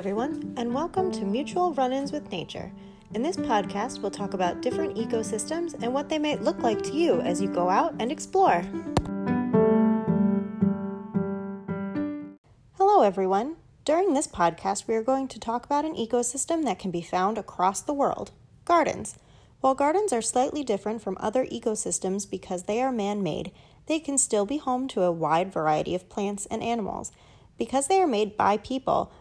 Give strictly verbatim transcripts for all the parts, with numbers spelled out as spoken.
everyone, and welcome to Mutual Run-Ins with Nature. In this podcast, we'll talk about different ecosystems and what they might look like to you as you go out and explore. Hello, everyone. During this podcast, we are going to talk about an ecosystem that can be found across the world, gardens. While gardens are slightly different from other ecosystems because they are man-made, they can still be home to a wide variety of plants and animals. Because they are made by people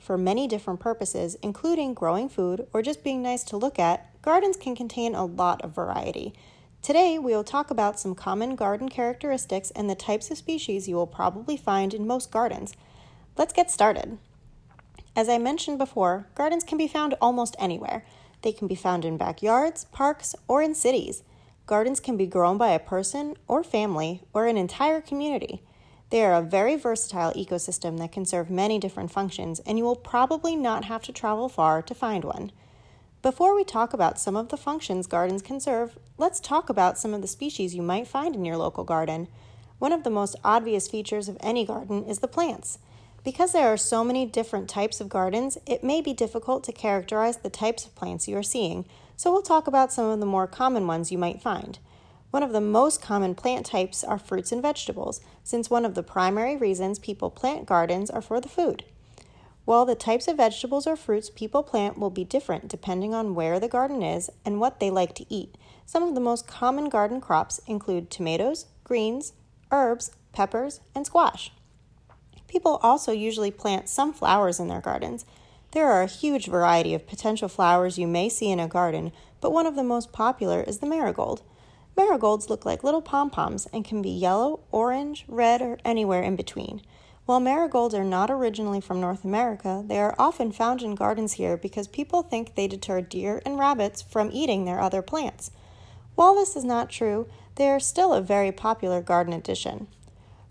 for many different purposes, including growing food or just being nice to look at, gardens can contain a lot of variety. Today, we will talk about some common garden characteristics and the types of species you will probably find in most gardens. Let's get started. As I mentioned before, gardens can be found almost anywhere. They can be found in backyards, parks, or in cities. Gardens can be grown by a person or family or an entire community. They are a very versatile ecosystem that can serve many different functions, and you will probably not have to travel far to find one. Before we talk about some of the functions gardens can serve, let's talk about some of the species you might find in your local garden. One of the most obvious features of any garden is the plants. Because there are so many different types of gardens, it may be difficult to characterize the types of plants you are seeing, so we'll talk about some of the more common ones you might find. One of the most common plant types are fruits and vegetables, since one of the primary reasons people plant gardens are for the food. While the types of vegetables or fruits people plant will be different depending on where the garden is and what they like to eat, some of the most common garden crops include tomatoes, greens, herbs, peppers, and squash. People also usually plant some flowers in their gardens. There are a huge variety of potential flowers you may see in a garden, but one of the most popular is the marigold. Marigolds look like little pom-poms and can be yellow, orange, red, or anywhere in between. While marigolds are not originally from North America, they are often found in gardens here because people think they deter deer and rabbits from eating their other plants. While this is not true, they are still a very popular garden addition.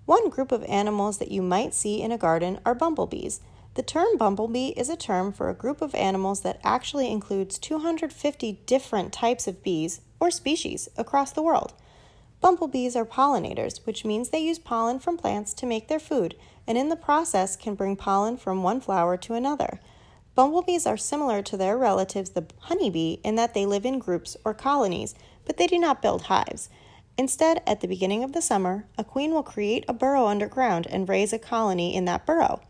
One group of animals that you might see in a garden are bumblebees. The term bumblebee is a term for a group of animals that actually includes two hundred fifty different types of bees or species across the world. Bumblebees are pollinators, which means they use pollen from plants to make their food, and in the process can bring pollen from one flower to another. Bumblebees are similar to their relatives, the honeybee, in that they live in groups or colonies, but they do not build hives. Instead, at the beginning of the summer, a queen will create a burrow underground and raise a colony in that burrow.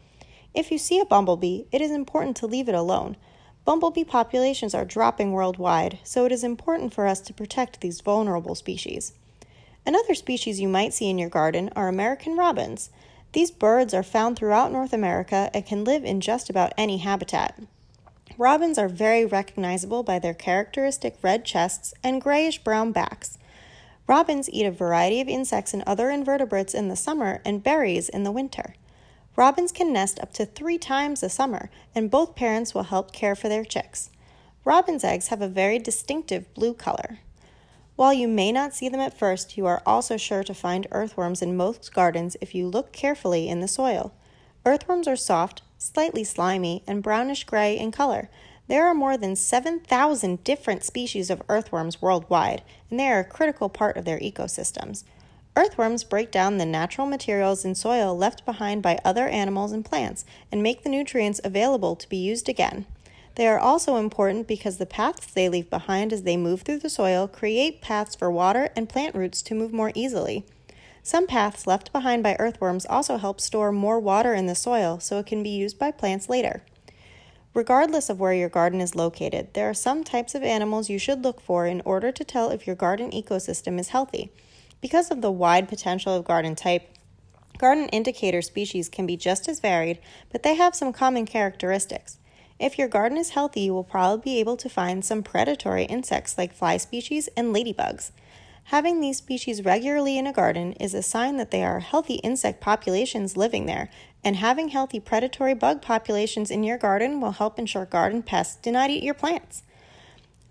If you see a bumblebee, it is important to leave it alone. Bumblebee populations are dropping worldwide, so it is important for us to protect these vulnerable species. Another species you might see in your garden are American robins. These birds are found throughout North America and can live in just about any habitat. Robins are very recognizable by their characteristic red chests and grayish-brown backs. Robins eat a variety of insects and other invertebrates in the summer and berries in the winter. Robins can nest up to three times a summer, and both parents will help care for their chicks. Robins' eggs have a very distinctive blue color. While you may not see them at first, you are also sure to find earthworms in most gardens if you look carefully in the soil. Earthworms are soft, slightly slimy, and brownish-gray in color. There are more than seven thousand different species of earthworms worldwide, and they are a critical part of their ecosystems. Earthworms break down the natural materials in soil left behind by other animals and plants and make the nutrients available to be used again. They are also important because the paths they leave behind as they move through the soil create paths for water and plant roots to move more easily. Some paths left behind by earthworms also help store more water in the soil so it can be used by plants later. Regardless of where your garden is located, there are some types of animals you should look for in order to tell if your garden ecosystem is healthy. Because of the wide potential of garden type, garden indicator species can be just as varied, but they have some common characteristics. If your garden is healthy, you will probably be able to find some predatory insects like fly species and ladybugs. Having these species regularly in a garden is a sign that there are healthy insect populations living there, and having healthy predatory bug populations in your garden will help ensure garden pests do not eat your plants.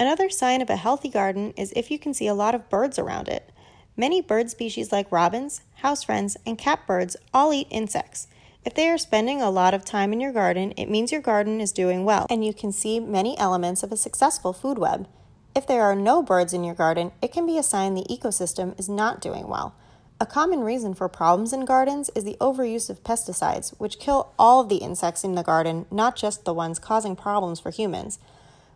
Another sign of a healthy garden is if you can see a lot of birds around it. Many bird species like robins, house wrens, and catbirds all eat insects. If they are spending a lot of time in your garden, it means your garden is doing well, and you can see many elements of a successful food web. If there are no birds in your garden, it can be a sign the ecosystem is not doing well. A common reason for problems in gardens is the overuse of pesticides, which kill all of the insects in the garden, not just the ones causing problems for humans.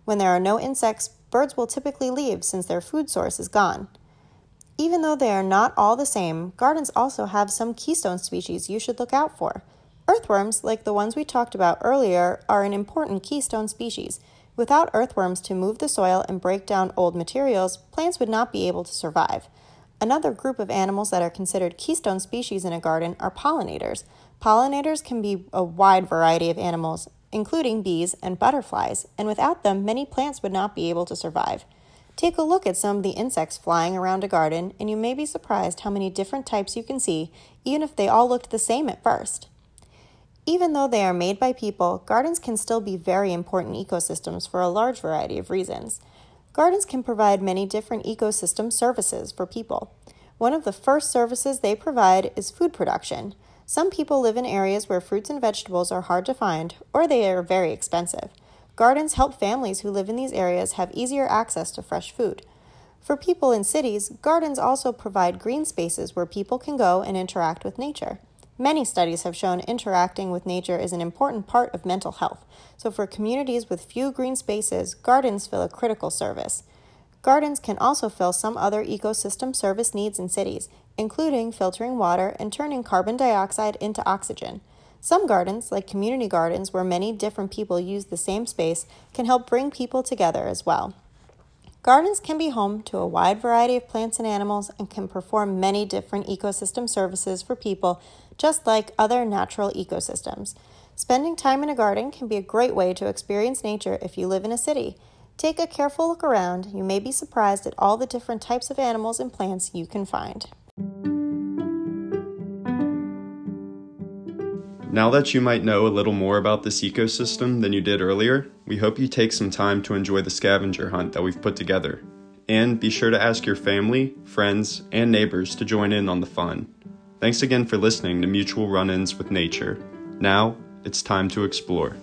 When there are no insects, birds will typically leave since their food source is gone. Even though they are not all the same, gardens also have some keystone species you should look out for. Earthworms, like the ones we talked about earlier, are an important keystone species. Without earthworms to move the soil and break down old materials, plants would not be able to survive. Another group of animals that are considered keystone species in a garden are pollinators. Pollinators can be a wide variety of animals, including bees and butterflies, and without them, many plants would not be able to survive. Take a look at some of the insects flying around a garden, and you may be surprised how many different types you can see, even if they all looked the same at first. Even though they are made by people, gardens can still be very important ecosystems for a large variety of reasons. Gardens can provide many different ecosystem services for people. One of the first services they provide is food production. Some people live in areas where fruits and vegetables are hard to find, or they are very expensive. Gardens help families who live in these areas have easier access to fresh food. For people in cities, gardens also provide green spaces where people can go and interact with nature. Many studies have shown interacting with nature is an important part of mental health, so for communities with few green spaces, gardens fill a critical service. Gardens can also fill some other ecosystem service needs in cities, including filtering water and turning carbon dioxide into oxygen. Some gardens, like community gardens where many different people use the same space, can help bring people together as well. Gardens can be home to a wide variety of plants and animals and can perform many different ecosystem services for people, just like other natural ecosystems. Spending time in a garden can be a great way to experience nature if you live in a city. Take a careful look around. You may be surprised at all the different types of animals and plants you can find. Now that you might know a little more about this ecosystem than you did earlier, we hope you take some time to enjoy the scavenger hunt that we've put together. And be sure to ask your family, friends, and neighbors to join in on the fun. Thanks again for listening to Mutual Run-Ins with Nature. Now, it's time to explore.